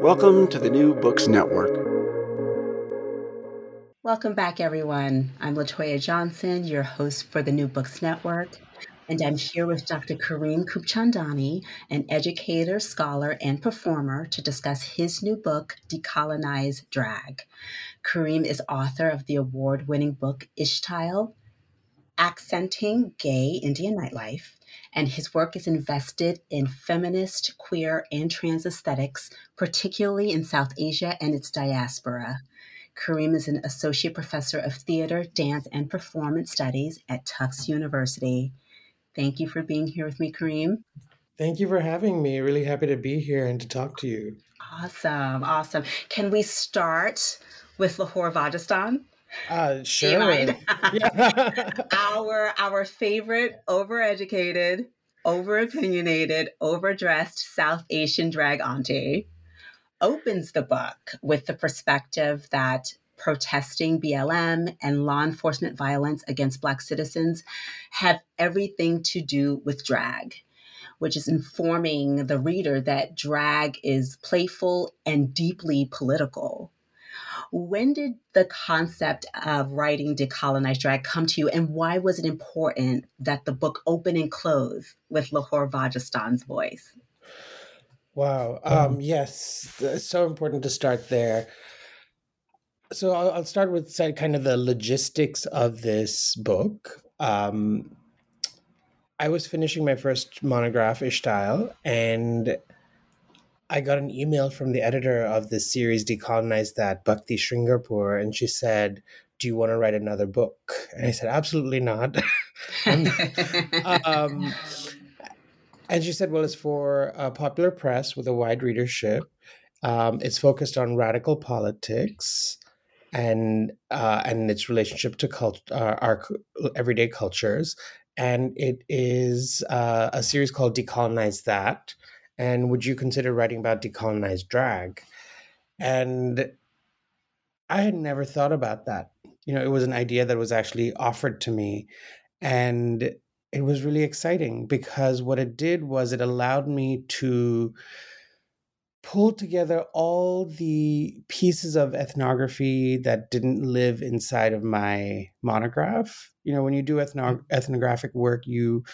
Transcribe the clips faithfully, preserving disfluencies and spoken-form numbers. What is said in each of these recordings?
Welcome to the New Books Network. Welcome back, everyone. I'm LaToya Johnson, your host for the New Books Network, and I'm here with Doctor Kareem Khubchandani, an educator, scholar, and performer, to discuss his new book, Decolonize Drag. Kareem is author of the award-winning book, Ishtyle, Accenting Gay Indian Nightlife, and his work is invested in feminist, queer, and trans aesthetics, particularly in South Asia and its diaspora. Kareem is an associate professor of theater, dance, and performance studies at Tufts University. Thank you for being here with me, Kareem. Thank you for having me. Really happy to be here and to talk to you. Awesome. Awesome. Can we start with LaWhore Vagistan? Uh, sure. Yeah. our, our favorite overeducated, overopinionated, overdressed South Asian drag auntie opens the book with the perspective that protesting B L M and law enforcement violence against Black citizens have everything to do with drag, which is informing the reader that drag is playful and deeply political. When did the concept of writing Decolonize Drag come to you, and why was it important that the book open and close with LaWhore Vagistan's voice? Wow. Um, yes. It's so important to start there. So I'll, I'll start with kind of the logistics of this book. Um, I was finishing my first monograph, Ishtyle, and I got an email from the editor of this series, Decolonize That, Bhakti Shringarpur, and she said, do you want to write another book? And I said, absolutely not. um And she said, well, it's for a popular press with a wide readership. Um, it's focused on radical politics and uh, and its relationship to cult- uh, our everyday cultures. And it is uh, a series called Decolonize That. And would you consider writing about decolonized drag? And I had never thought about that. You know, it was an idea that was actually offered to me. And it was really exciting because what it did was it allowed me to pull together all the pieces of ethnography that didn't live inside of my monograph. You know, when you do ethnog- ethnographic work, you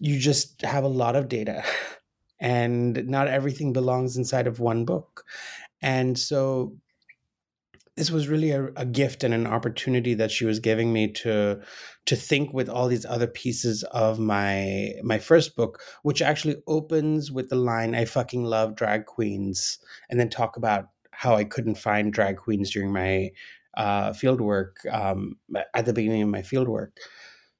you just have a lot of data and not everything belongs inside of one book. And so this was really a, a gift and an opportunity that she was giving me to to think with all these other pieces of my my first book, which actually opens with the line, I fucking love drag queens, and then talk about how I couldn't find drag queens during my uh, fieldwork um, at the beginning of my fieldwork.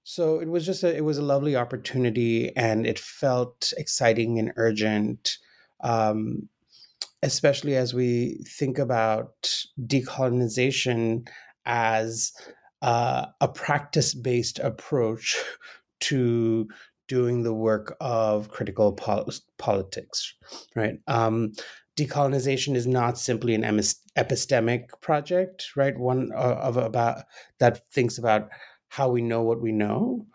So it was just a, it was a lovely opportunity, and it felt exciting and urgent. Um, especially as we think about decolonization as uh, a practice-based approach to doing the work of critical pol- politics, right? Um, decolonization is not simply an epistemic project, right? One of about that thinks about how we know what we know,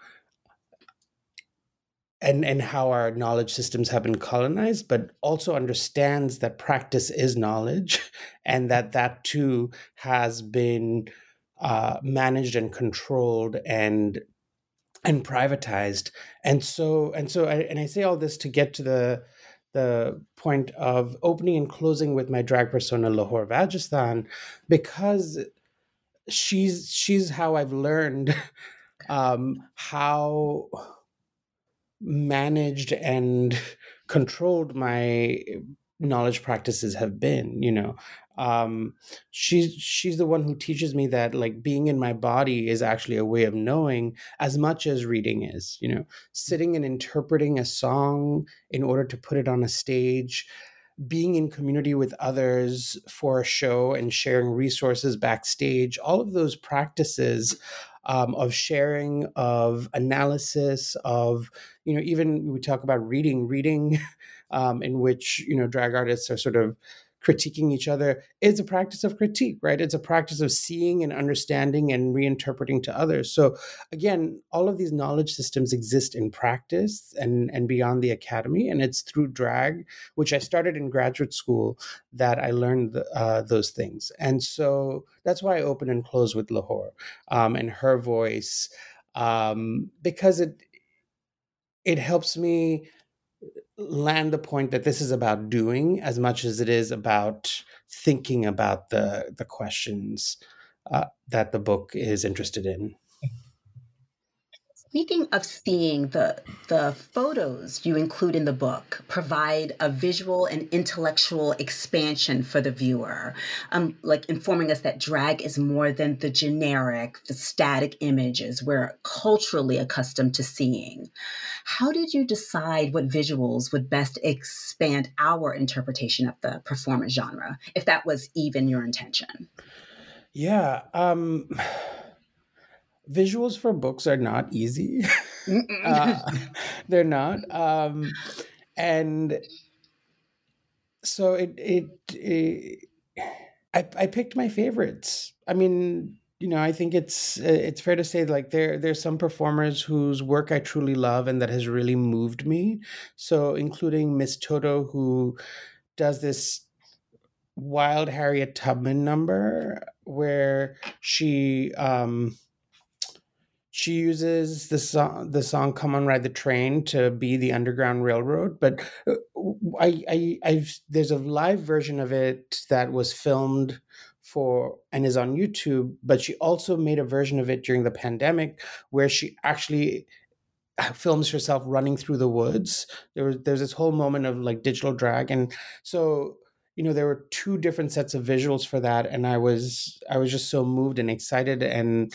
and and how our knowledge systems have been colonized, but also understands that practice is knowledge and that that too has been uh, managed and controlled and and privatized. And so and so I, and I say all this to get to the the point of opening and closing with my drag persona, LaWhore Vagistan, because she's she's how I've learned um, how managed and controlled my knowledge practices have been. You know, um, she's she's the one who teaches me that like being in my body is actually a way of knowing as much as reading is. You know, sitting and interpreting a song in order to put it on a stage being in community with others for a show and sharing resources backstage, all of those practices um, of sharing, of analysis, of, you know, even we talk about reading, reading um, in which, you know, drag artists are sort of critiquing each other, is a practice of critique, right? It's a practice of seeing and understanding and reinterpreting to others. So again, all of these knowledge systems exist in practice and, and beyond the academy. And it's through drag, which I started in graduate school, that I learned the, uh, those things. And so that's why I open and close with LaWhore um, and her voice, um, because it it helps me land the point that this is about doing as much as it is about thinking about the the questions uh, that the book is interested in. Speaking of seeing, the the photos you include in the book provide a visual and intellectual expansion for the viewer, um, like informing us that drag is more than the generic, the static images we're culturally accustomed to seeing. How did you decide what visuals would best expand our interpretation of the performance genre, if that was even your intention? Yeah, um... visuals for books are not easy. uh, they're not. Um, and so it, it, it I, I picked my favorites. I mean, you know, I think it's, it's fair to say, like, there, there's some performers whose work I truly love and that has really moved me. So including Miss Toto, who does this wild Harriet Tubman number where she, um, She uses the song, the song "Come On Ride the Train" to be the Underground Railroad, but I, I, I've, there's a live version of it that was filmed for and is on YouTube. But she also made a version of it during the pandemic, where she actually films herself running through the woods. There was there's this whole moment of like digital drag, and so, you know, there were two different sets of visuals for that, and I was I was just so moved and excited, and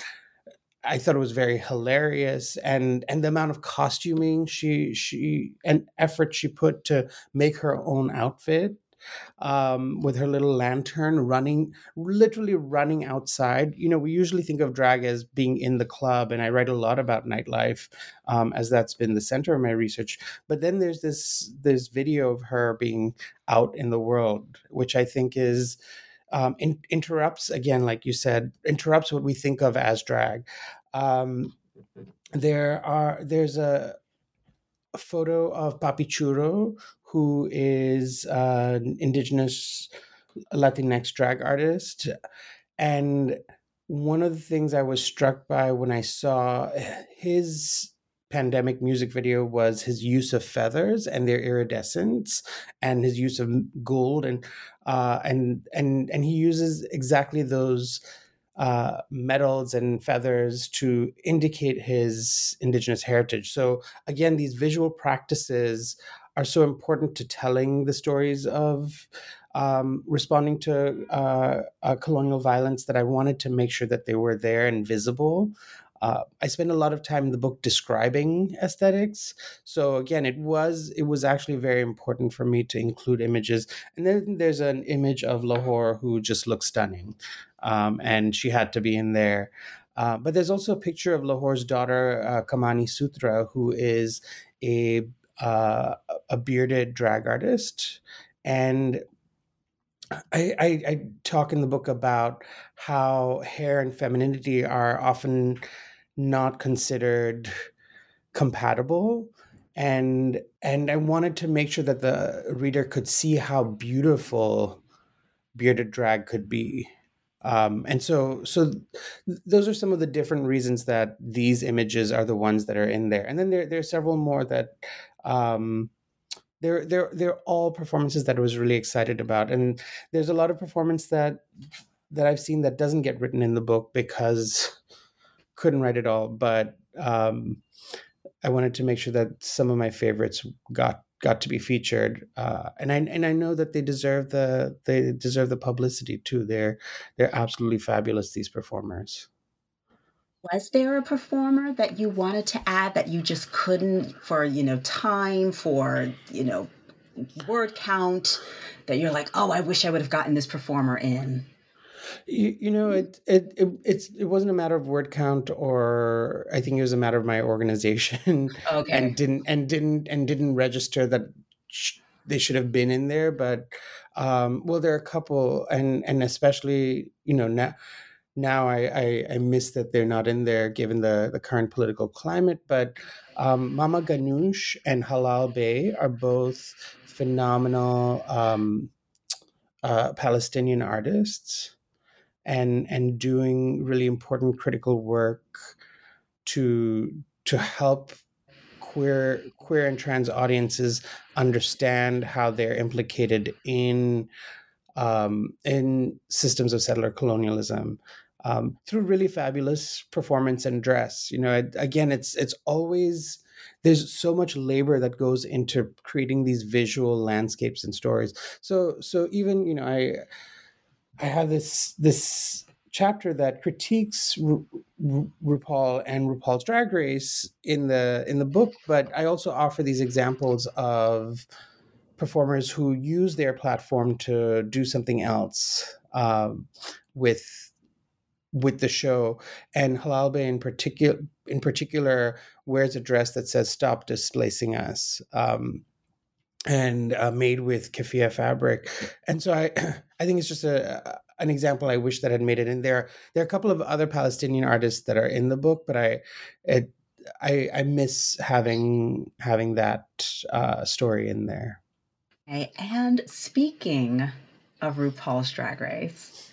I thought it was very hilarious, and, and the amount of costuming she she and effort she put to make her own outfit, um, with her little lantern running, literally running outside. You know, we usually think of drag as being in the club, and I write a lot about nightlife, um, as that's been the center of my research. But then there's this this video of her being out in the world, which I think is. Um, in, interrupts, again, like you said, interrupts what we think of as drag. Um, there are there's a, a photo of Papi Churro, who is uh, an indigenous Latinx drag artist. And one of the things I was struck by when I saw his pandemic music video was his use of feathers and their iridescence, and his use of gold, and uh, and and and he uses exactly those uh, metals and feathers to indicate his indigenous heritage. So again, these visual practices are so important to telling the stories of um, responding to uh, uh, colonial violence, that I wanted to make sure that they were there and visible. Uh, I spend a lot of time in the book describing aesthetics. So again, it was it was actually very important for me to include images. And then there's an image of LaWhore who just looks stunning, um, and she had to be in there. Uh, but there's also a picture of LaWhore's daughter, uh, Kamani Sutra, who is a uh, a bearded drag artist. And I, I, I talk in the book about how hair and femininity are often not considered compatible, and and I wanted to make sure that the reader could see how beautiful bearded drag could be, um, and so so th- those are some of the different reasons that these images are the ones that are in there. And then there there are several more that. Um, They're, they're, they're all performances that I was really excited about. And there's a lot of performance that that I've seen that doesn't get written in the book because couldn't write it all. But um, I wanted to make sure that some of my favorites got got to be featured. Uh, and I and I know that they deserve the they deserve the publicity too. They're they're absolutely fabulous, these performers. Was there a performer that you wanted to add that you just couldn't, for, you know, time, for, you know, word count that you're like, oh, I wish I would have gotten this performer in? You, you know, it it it it's, it wasn't a matter of word count, or I think it was a matter of my organization. Okay. and didn't and didn't and didn't register that sh- they should have been in there. But um, well, there are a couple, and and especially you know now now I, I I miss that they're not in there given the the current political climate. But um, Mama Ganoush and Halal Bey are both phenomenal um, uh, Palestinian artists. And and doing really important critical work to to help queer queer and trans audiences understand how they're implicated in um, in systems of settler colonialism um, through really fabulous performance and dress. You know, it, again, it's it's always. There's so much labor that goes into creating these visual landscapes and stories. So so even you know I. I have this this chapter that critiques Ru- Ru- RuPaul and RuPaul's Drag Race in the in the book, but I also offer these examples of performers who use their platform to do something else um, with with the show. And Halal Bey in particular in particular wears a dress that says "Stop Displacing Us." Um, and uh, made with keffiyeh fabric. And so I I think it's just a an example I wish that had made it in there. There are a couple of other Palestinian artists that are in the book, but I it, I, I miss having having that uh, story in there. Okay. And speaking of RuPaul's Drag Race,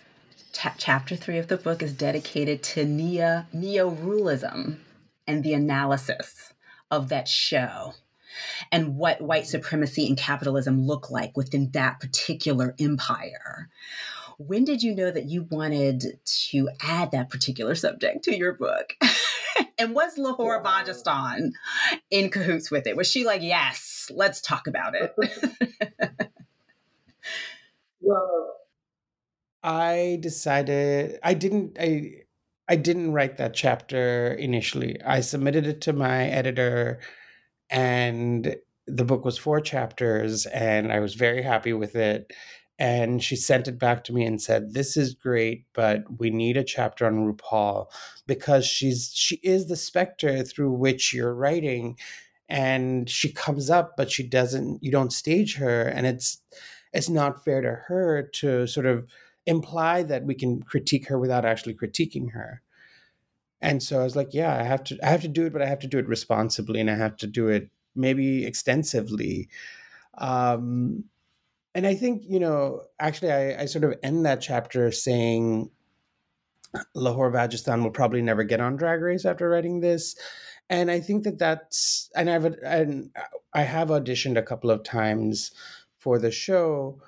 t- chapter three of the book is dedicated to neo neo-rulism and the analysis of that show, and what white supremacy and capitalism look like within that particular empire. When did you know that you wanted to add that particular subject to your book? And was LaWhore Vagistan in cahoots with it? Was she like, yes, let's talk about it? Well, I decided I didn't. I I didn't write that chapter initially. I submitted it to my editor. And the book was four chapters, and I was very happy with it. And she sent it back to me and said, "This is great, but we need a chapter on RuPaul because she's she is the specter through which you're writing, and she comes up, but she doesn't. You don't stage her, and it's it's not fair to her to sort of imply that we can critique her without actually critiquing her." And so I was like, yeah, I have to, I have to do it, but I have to do it responsibly, and I have to do it maybe extensively. Um, and I think, you know, actually, I, I sort of end that chapter saying, LaWhore Vagistan will probably never get on Drag Race after writing this, and I think that that's, and I've, and I have auditioned a couple of times for the show,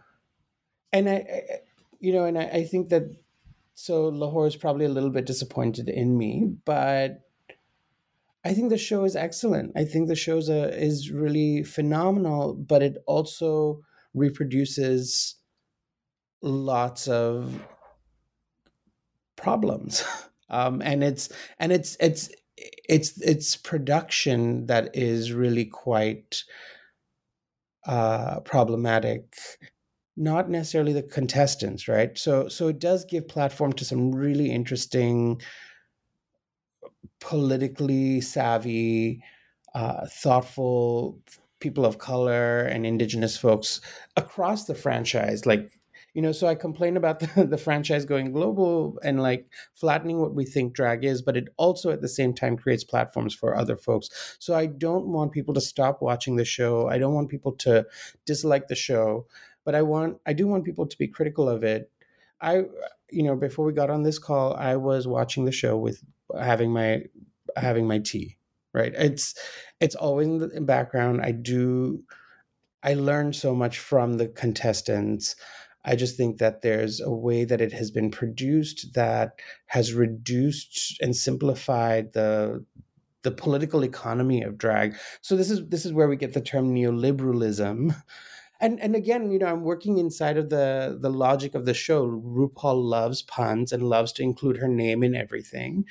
and I, I you know, and I, I think that. So LaWhore is probably a little bit disappointed in me, but I think the show is excellent. I think the show is really phenomenal, but it also reproduces lots of problems, um, and it's and it's it's it's it's production that is really quite uh, problematic. Not necessarily the contestants, right? So so it does give platform to some really interesting, politically savvy, uh, thoughtful people of color and indigenous folks across the franchise. Like, you know, so I complain about the, the franchise going global and like flattening what we think drag is, but it also at the same time creates platforms for other folks. So I don't want people to stop watching the show. I don't want people to dislike the show. But I want, I do want people to be critical of it. I, you know, before we got on this call, I was watching the show with having my, having my tea, right? It's, it's always in the background. I do, I learned so much from the contestants. I just think that there's a way that it has been produced that has reduced and simplified the, the political economy of drag. So this is, this is where we get the term neoliberalism. And and again, you know, I'm working inside of the, the logic of the show. RuPaul loves puns and loves to include her name in everything.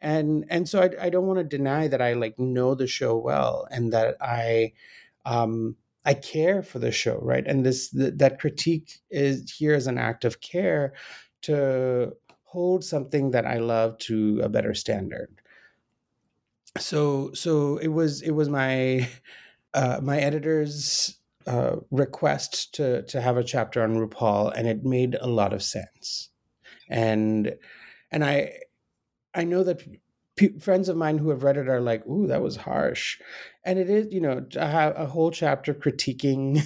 And and so I, I don't want to deny that I like know the show well and that I um, I care for the show, right? And this th- that critique is here as an act of care to hold something that I love to a better standard. So so it was it was my uh, my editor's uh, request to to have a chapter on RuPaul, and it made a lot of sense. And and I I know that p- friends of mine who have read it are like, "Ooh, that was harsh," and it is. You know, I have a whole chapter critiquing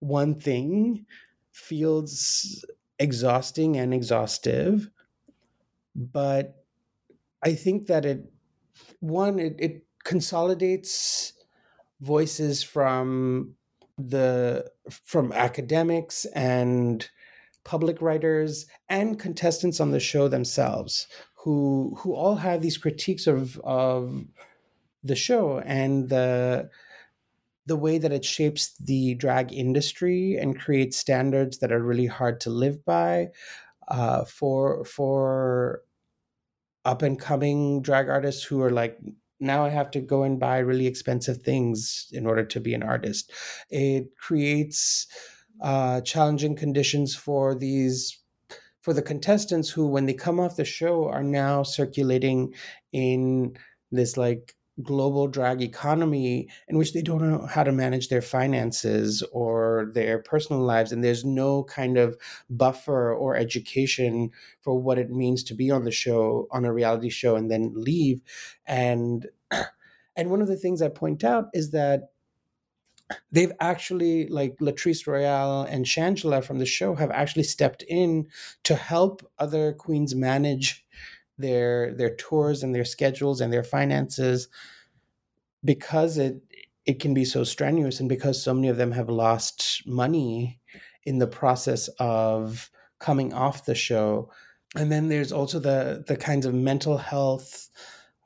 one thing feels exhausting and exhaustive, but I think that it. One, it, it consolidates voices from the from academics and public writers and contestants on the show themselves, who who all have these critiques of of the show and the the way that it shapes the drag industry and creates standards that are really hard to live by uh, for for. up and coming drag artists who are like, now I have to go and buy really expensive things in order to be an artist. It creates uh, challenging conditions for these, for the contestants who, when they come off the show, are now circulating in this like global drag economy in which they don't know how to manage their finances or their personal lives, and there's no kind of buffer or education for what it means to be on the show, on a reality show, and then leave. And and one of the things I point out is that they've actually, like Latrice Royale and Shangela from the show, have actually stepped in to help other queens manage their their tours and their schedules and their finances, because it it can be so strenuous, and because so many of them have lost money in the process of coming off the show. And then there's also the the kinds of mental health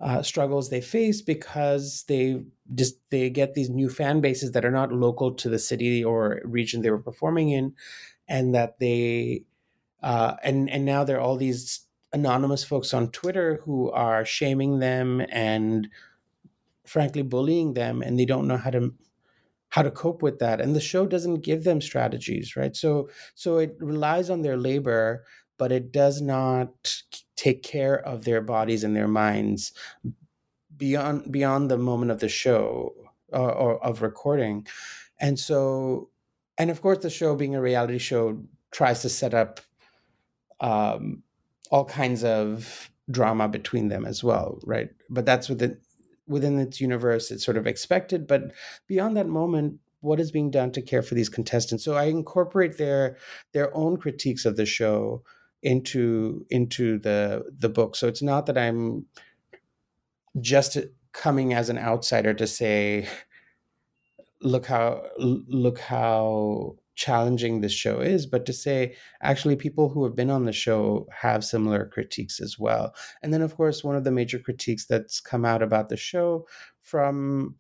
uh, struggles they face, because they just they get these new fan bases that are not local to the city or region they were performing in, and that they uh, and and now there are all these anonymous folks on Twitter who are shaming them and frankly bullying them, and they don't know how to how to cope with that, and the show doesn't give them strategies, right? So so it relies on their labor, but it does not take care of their bodies and their minds beyond beyond the moment of the show or, or of recording. And so and of course the show, being a reality show, tries to set up um all kinds of drama between them as well, right? But that's within, within its universe, it's sort of expected. But beyond that moment, what is being done to care for these contestants? So I incorporate their their own critiques of the show into into the the book. So it's not that I'm just coming as an outsider to say, look how look how challenging this show is, but to say, actually, people who have been on the show have similar critiques as well. And then, of course, one of the major critiques that's come out about the show from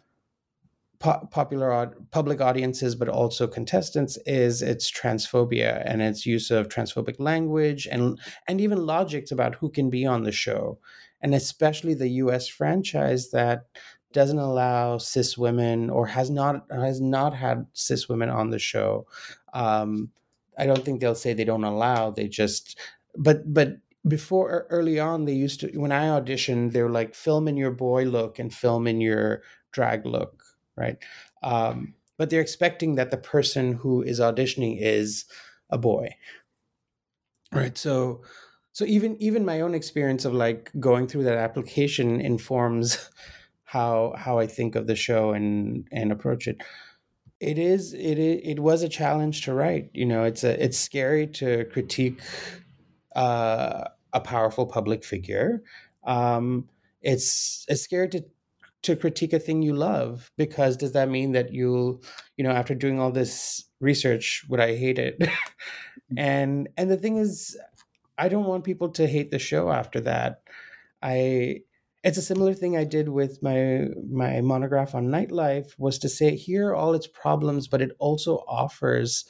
po- popular public audiences, but also contestants, is its transphobia and its use of transphobic language and and even logics about who can be on the show. And especially the U S franchise that doesn't allow cis women, or has not has not had cis women on the show. Um, I don't think they'll say they don't allow. They just, but but before early on, they used to, when I auditioned, they were like, film in your boy look and film in your drag look, right? Um, but they're expecting that the person who is auditioning is a boy, right? So so even even my own experience of like going through that application informs how how I think of the show and and approach it. It is it it was a challenge to write. You know, it's a it's scary to critique uh, a powerful public figure. Um, it's it's scary to to critique a thing you love, because does that mean that you'll you know after doing all this research, would I hate it? and and the thing is, I don't want people to hate the show after that. I. It's a similar thing I did with my my monograph on nightlife, was to say, here are all its problems, but it also offers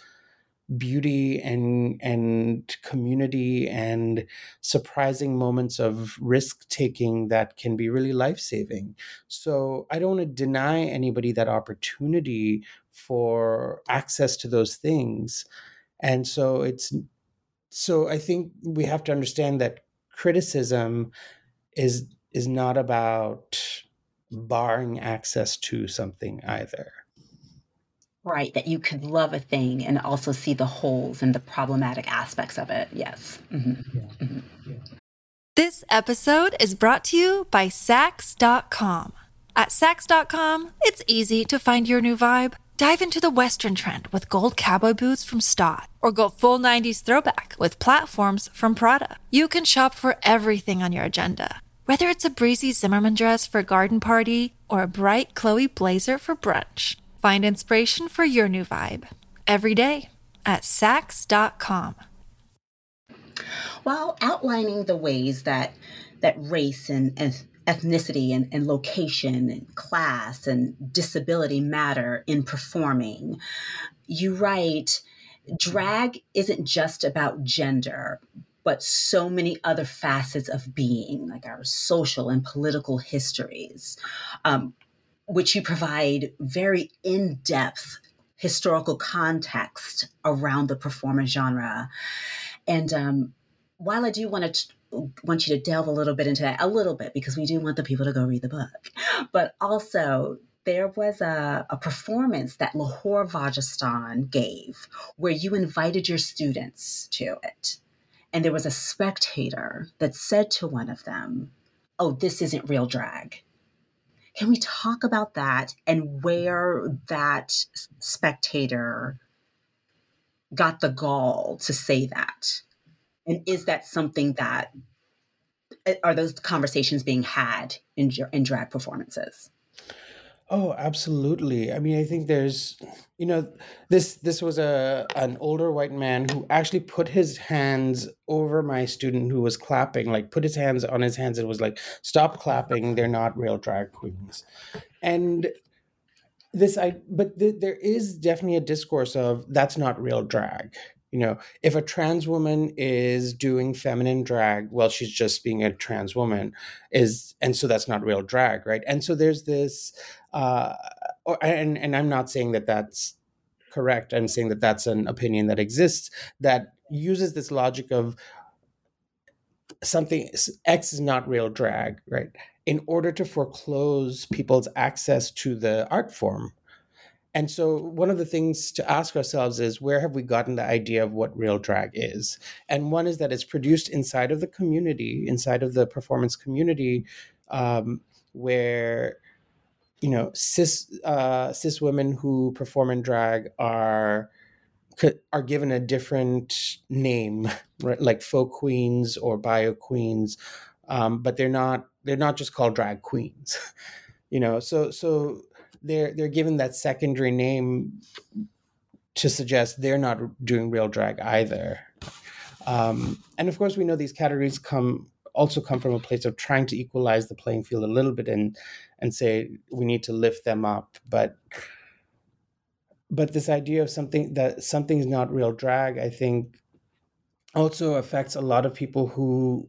beauty and and community and surprising moments of risk taking that can be really life-saving. So I don't want to deny anybody that opportunity for access to those things. And so it's so I think we have to understand that criticism is is not about barring access to something either. Right, that you could love a thing and also see the holes and the problematic aspects of it. Yes. Mm-hmm. Yeah. Mm-hmm. Yeah. This episode is brought to you by Saks dot com. At Saks dot com, it's easy to find your new vibe. Dive into the Western trend with gold cowboy boots from Staud, or go full nineties throwback with platforms from Prada. You can shop for everything on your agenda, whether it's a breezy Zimmermann dress for a garden party or a bright Chloe blazer for brunch. Find inspiration for your new vibe every day at Saks dot com. While outlining the ways that that race and, and ethnicity and, and location and class and disability matter in performing, you write, drag isn't just about gender, but so many other facets of being, like our social and political histories, um, which you provide very in-depth historical context around the performance genre. And um, while I do want to want you to delve a little bit into that, a little bit, because we do want the people to go read the book, but also there was a, a performance that LaWhore Vagistan gave where you invited your students to it. And there was a spectator that said to one of them, "Oh, this isn't real drag." Can we talk about that and where that spectator got the gall to say that? And is that something that, are those conversations being had in, in drag performances? Oh, absolutely. I mean, I think there's, you know, this this was a an older white man who actually put his hands over my student who was clapping, like put his hands on his hands and was like, "Stop clapping, they're not real drag queens." And this, I but th- there is definitely a discourse of that's not real drag. You know, if a trans woman is doing feminine drag, well, she's just being a trans woman, is, and so that's not real drag, right? And so there's this, uh, or, and and I'm not saying that that's correct. I'm saying that that's an opinion that exists that uses this logic of something X is not real drag, right? In order to foreclose people's access to the art form. And so one of the things to ask ourselves is, where have we gotten the idea of what real drag is? And one is that it's produced inside of the community, inside of the performance community, um, where, you know, cis uh, cis women who perform in drag are are given a different name, right? Like folk queens or bio queens, um, but they're not they're not just called drag queens, you know. So so. They're they're given that secondary name to suggest they're not doing real drag either, um, and of course we know these categories come also come from a place of trying to equalize the playing field a little bit and and say we need to lift them up, but but this idea of something that something's not real drag, I think, also affects a lot of people who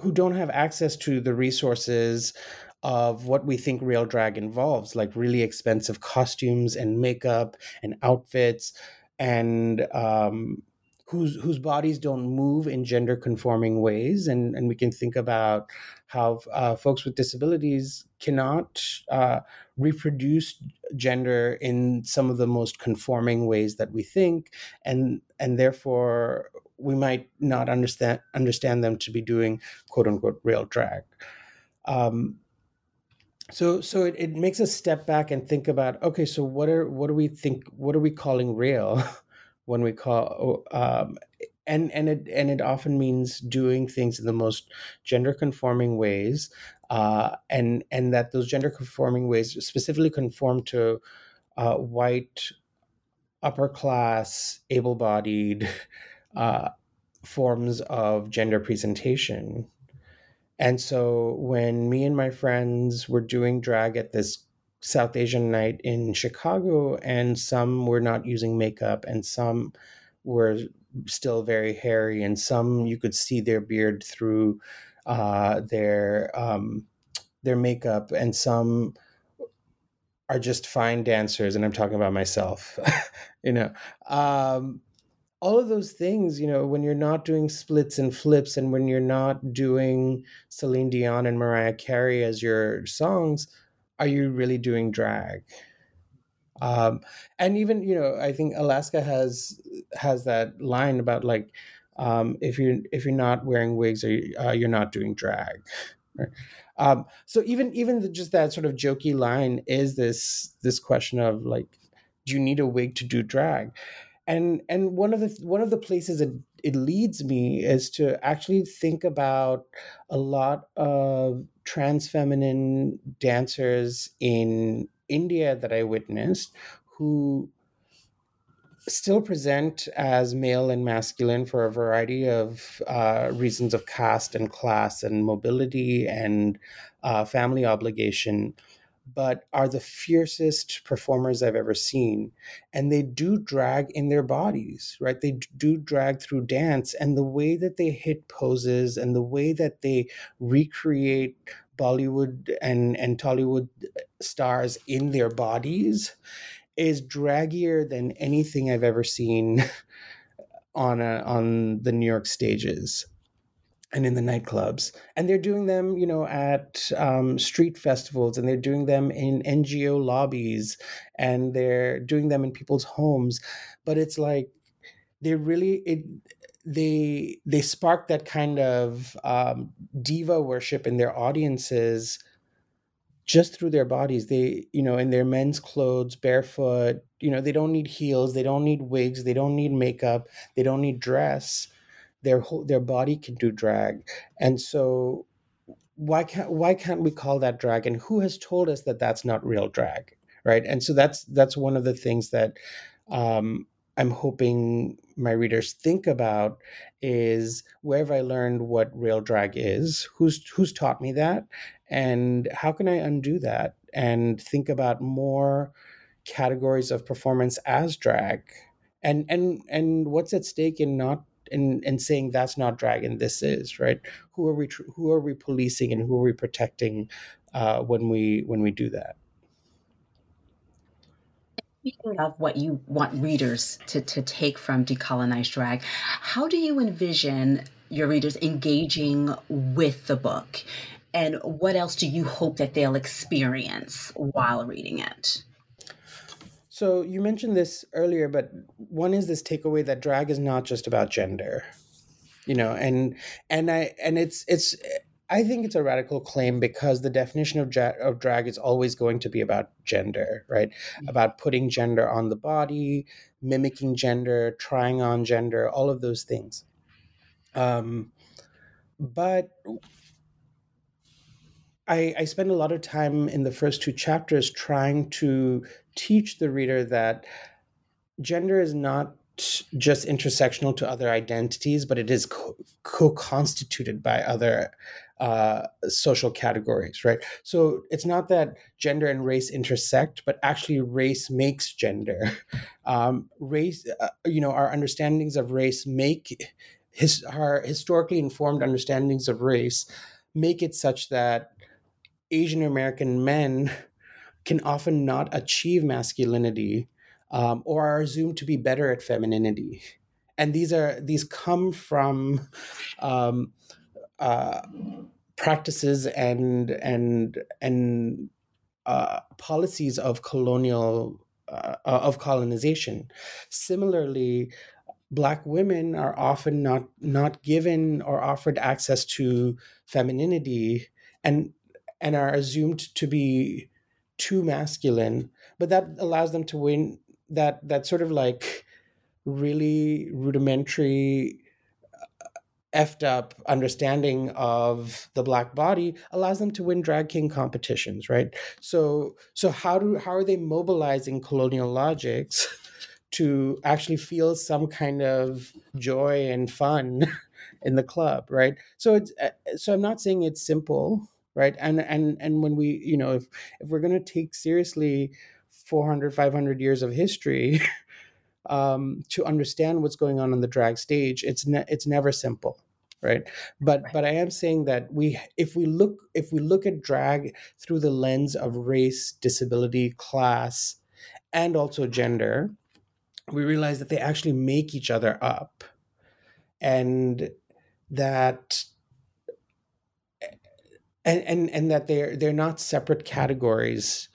who don't have access to the resources of what we think real drag involves, like really expensive costumes and makeup and outfits, and um, whose whose bodies don't move in gender conforming ways. And, and we can think about how uh, folks with disabilities cannot uh, reproduce gender in some of the most conforming ways that we think, and and therefore we might not understand understand them to be doing quote unquote real drag. Um, So so it, it makes us step back and think about, okay, so what are what do we think what are we calling real when we call um, and and it and it often means doing things in the most gender conforming ways, uh, and and that those gender conforming ways specifically conform to uh, white, upper class, able bodied uh, forms of gender presentation. And so when me and my friends were doing drag at this South Asian night in Chicago, and some were not using makeup and some were still very hairy, and some you could see their beard through uh, their um, their makeup, and some are just fine dancers, and I'm talking about myself, you know. Um, all of those things, you know, when you're not doing splits and flips and when you're not doing Celine Dion and Mariah Carey as your songs, are you really doing drag? Um, and even, you know, I think Alaska has has that line about like, um, if you're if you're not wearing wigs, or uh, you're not doing drag. Right? Um, so even even the, just that sort of jokey line is this this question of like, do you need a wig to do drag? And and one of the one of the places it it leads me is to actually think about a lot of trans feminine dancers in India that I witnessed, who still present as male and masculine for a variety of uh, reasons of caste and class and mobility and uh, family obligation, but are the fiercest performers I've ever seen. And they do drag in their bodies, right? They do drag through dance, and the way that they hit poses and the way that they recreate Bollywood and, and Tollywood stars in their bodies is draggier than anything I've ever seen on a, on the New York stages and in the nightclubs. And they're doing them, you know, at um, street festivals, and they're doing them in N G O lobbies, and they're doing them in people's homes. But it's like, they really... it. they they spark that kind of um, diva worship in their audiences just through their bodies. They, you know, in their men's clothes, barefoot, you know, they don't need heels, they don't need wigs, they don't need makeup, they don't need dress. Their whole, their body can do drag. And so why can't, why can't we call that drag? And who has told us that that's not real drag, right? And so that's, that's one of the things that um, I'm hoping my readers think about, is where have I learned what real drag is? Who's who's taught me that? And how can I undo that and think about more categories of performance as drag? And and and what's at stake in not in, in saying that's not drag and this is, right? Who are we who are we policing and who are we protecting uh, when we when we do that? Speaking of what you want readers to, to take from Decolonize Drag, how do you envision your readers engaging with the book? And what else do you hope that they'll experience while reading it? So you mentioned this earlier, but one is this takeaway that drag is not just about gender, you know, and and I and it's it's I think it's a radical claim, because the definition of, ja- of drag is always going to be about gender, right? Mm-hmm. About putting gender on the body, mimicking gender, trying on gender, all of those things. Um, but I, I spend a lot of time in the first two chapters trying to teach the reader that gender is not just intersectional to other identities, but it is co- co-constituted by other uh, social categories, right? So it's not that gender and race intersect, but actually race makes gender. Um, race, uh, you know, our understandings of race make, his, our historically informed understandings of race make it such that Asian American men can often not achieve masculinity, Um, or are assumed to be better at femininity, and these are these come from um, uh, practices and and and uh, policies of colonial uh, of colonization. Similarly, Black women are often not not given or offered access to femininity, and and are assumed to be too masculine, but that allows them to win. That that sort of like really rudimentary effed up understanding of the Black body allows them to win drag king competitions, right? So so how do how are they mobilizing colonial logics to actually feel some kind of joy and fun in the club, right? So it's so I'm not saying it's simple, right? And and and when we, you know, if if we're going to take seriously four hundred, five hundred years of history, um, to understand what's going on on the drag stage. It's ne- it's never simple. Right. But right. but I am saying that we if we look if we look at drag through the lens of race, disability, class, and also gender, we realize that they actually make each other up. And that and and, and that they're they're not separate categories.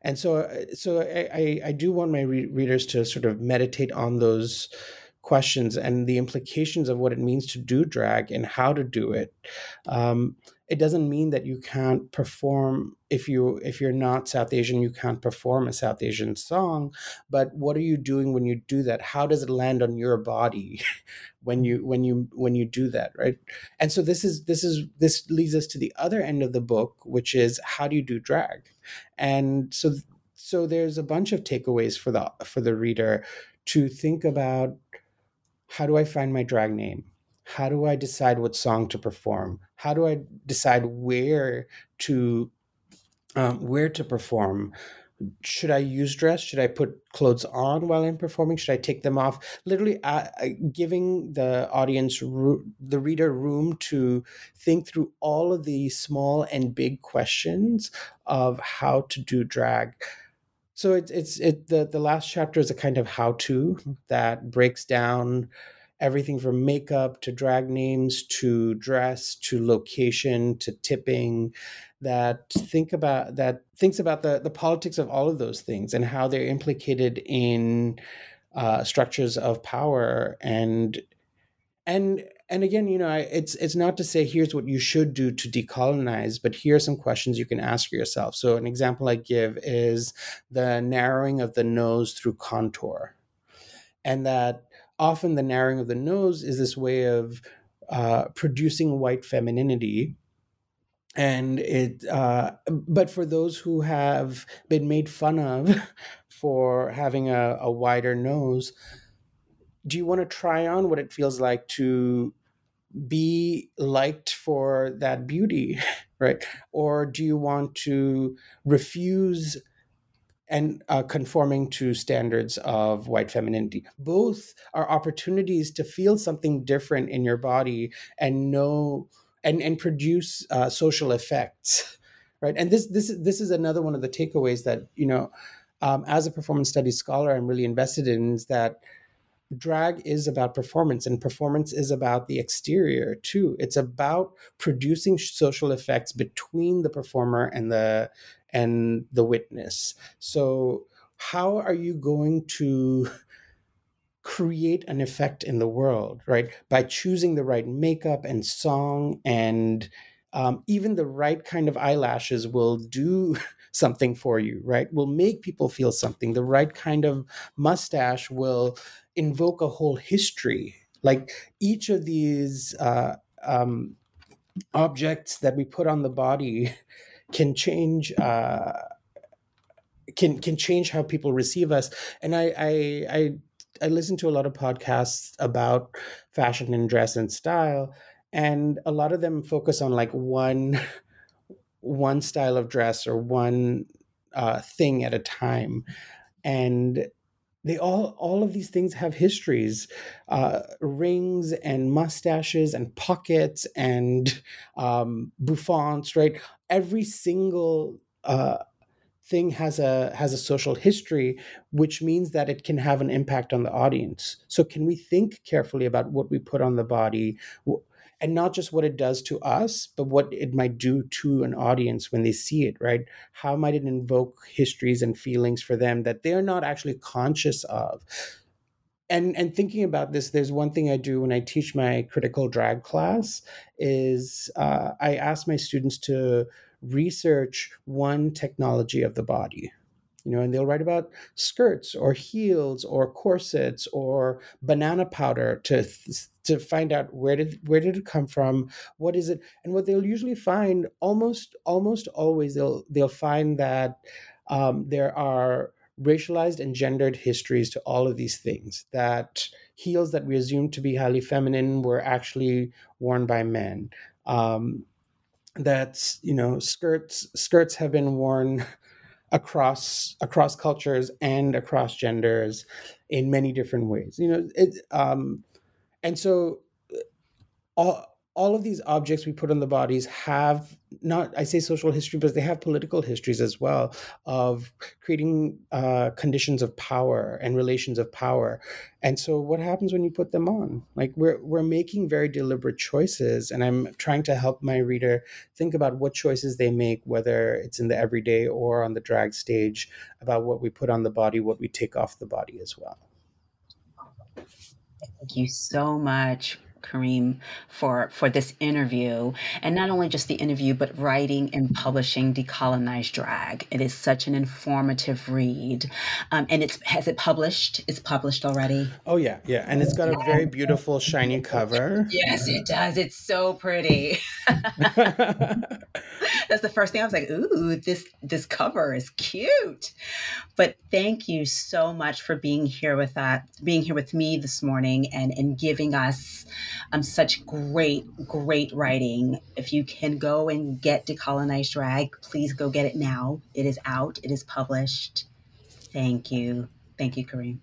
And so so I, I do want my re- readers to sort of meditate on those questions and the implications of what it means to do drag and how to do it. Um, it doesn't mean that you can't perform if you if you're not South Asian, you can't perform a South Asian song. But what are you doing when you do that? How does it land on your body when you when you when you do that, right? And so this is this is this leads us to the other end of the book, which is how do you do drag? And so so there's a bunch of takeaways for the for the reader to think about. How do I find my drag name? How do I decide what song to perform? How do I decide where to um, where to perform? Should I use dress? Should I put clothes on while I'm performing? Should I take them off? Literally uh, giving the audience, ro- the reader room to think through all of the small and big questions of how to do drag. So it's it's it the, the last chapter is a kind of how-to that breaks down everything from makeup to drag names to dress to location to tipping that think about that thinks about the, the politics of all of those things and how they're implicated in uh, structures of power and and and again, you know, I, it's it's not to say here's what you should do to decolonize, but here are some questions you can ask yourself. So an example I give is the narrowing of the nose through contour. And that often the narrowing of the nose is this way of uh, producing white femininity. And it uh, but for those who have been made fun of for having a, a wider nose, do you want to try on what it feels like to be liked for that beauty, right? Or do you want to refuse and uh, conforming to standards of white femininity? Both are opportunities to feel something different in your body and know and and produce uh, social effects, right? And this this this is another one of the takeaways that you know, um, as a performance studies scholar, I'm really invested in is that. Drag is about performance, and performance is about the exterior too. It's about producing social effects between the performer and the and the witness. So, how are you going to create an effect in the world, right? By choosing the right makeup and song, and um, even the right kind of eyelashes will do. Something for you, right? Will make people feel something. The right kind of mustache will invoke a whole history. Like each of these uh, um, objects that we put on the body can change uh, can can change how people receive us. And I I I, I listen to a lot of podcasts about fashion and dress and style, and a lot of them focus on like one. one style of dress or one uh, thing at a time. And they all, all of these things have histories, uh, rings and mustaches and pockets and um, bouffants, right? Every single uh, thing has a, has a social history, which means that it can have an impact on the audience. So can we think carefully about what we put on the body, and not just what it does to us, but what it might do to an audience when they see it, right? How might it invoke histories and feelings for them that they're not actually conscious of? And and thinking about this, there's one thing I do when I teach my critical drag class is uh, I ask my students to research one technology of the body. You know, and they'll write about skirts or heels or corsets or banana powder to to find out where did where did it come from, what is it, and what they'll usually find almost almost always they'll they'll find that um, there are racialized and gendered histories to all of these things. That heels that we assume to be highly feminine were actually worn by men. Um, that's you know skirts skirts have been worn. across across cultures and across genders in many different ways. You know, it, um, and so all all of these objects we put on the bodies have not, I say social history, but they have political histories as well of creating uh, conditions of power and relations of power. And so what happens when you put them on? Like we're, we're making very deliberate choices, and I'm trying to help my reader think about what choices they make, whether it's in the everyday or on the drag stage, about what we put on the body, what we take off the body as well. Thank you so much, Kareem, for, for this interview, and not only just the interview, but writing and publishing Decolonize Drag. It is such an informative read. Um, and it's, has it published? It's published already? Oh yeah. Yeah. And it's got a very beautiful, shiny cover. Yes, it does. It's so pretty. That's the first thing I was like, ooh, this, this cover is cute. But thank you so much for being here with that, being here with me this morning, and, and giving us Um, such great, great writing. If you can go and get Decolonize Drag, please go get it now. It is out. It is published. Thank you. Thank you, Kareem.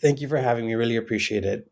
Thank you for having me. Really appreciate it.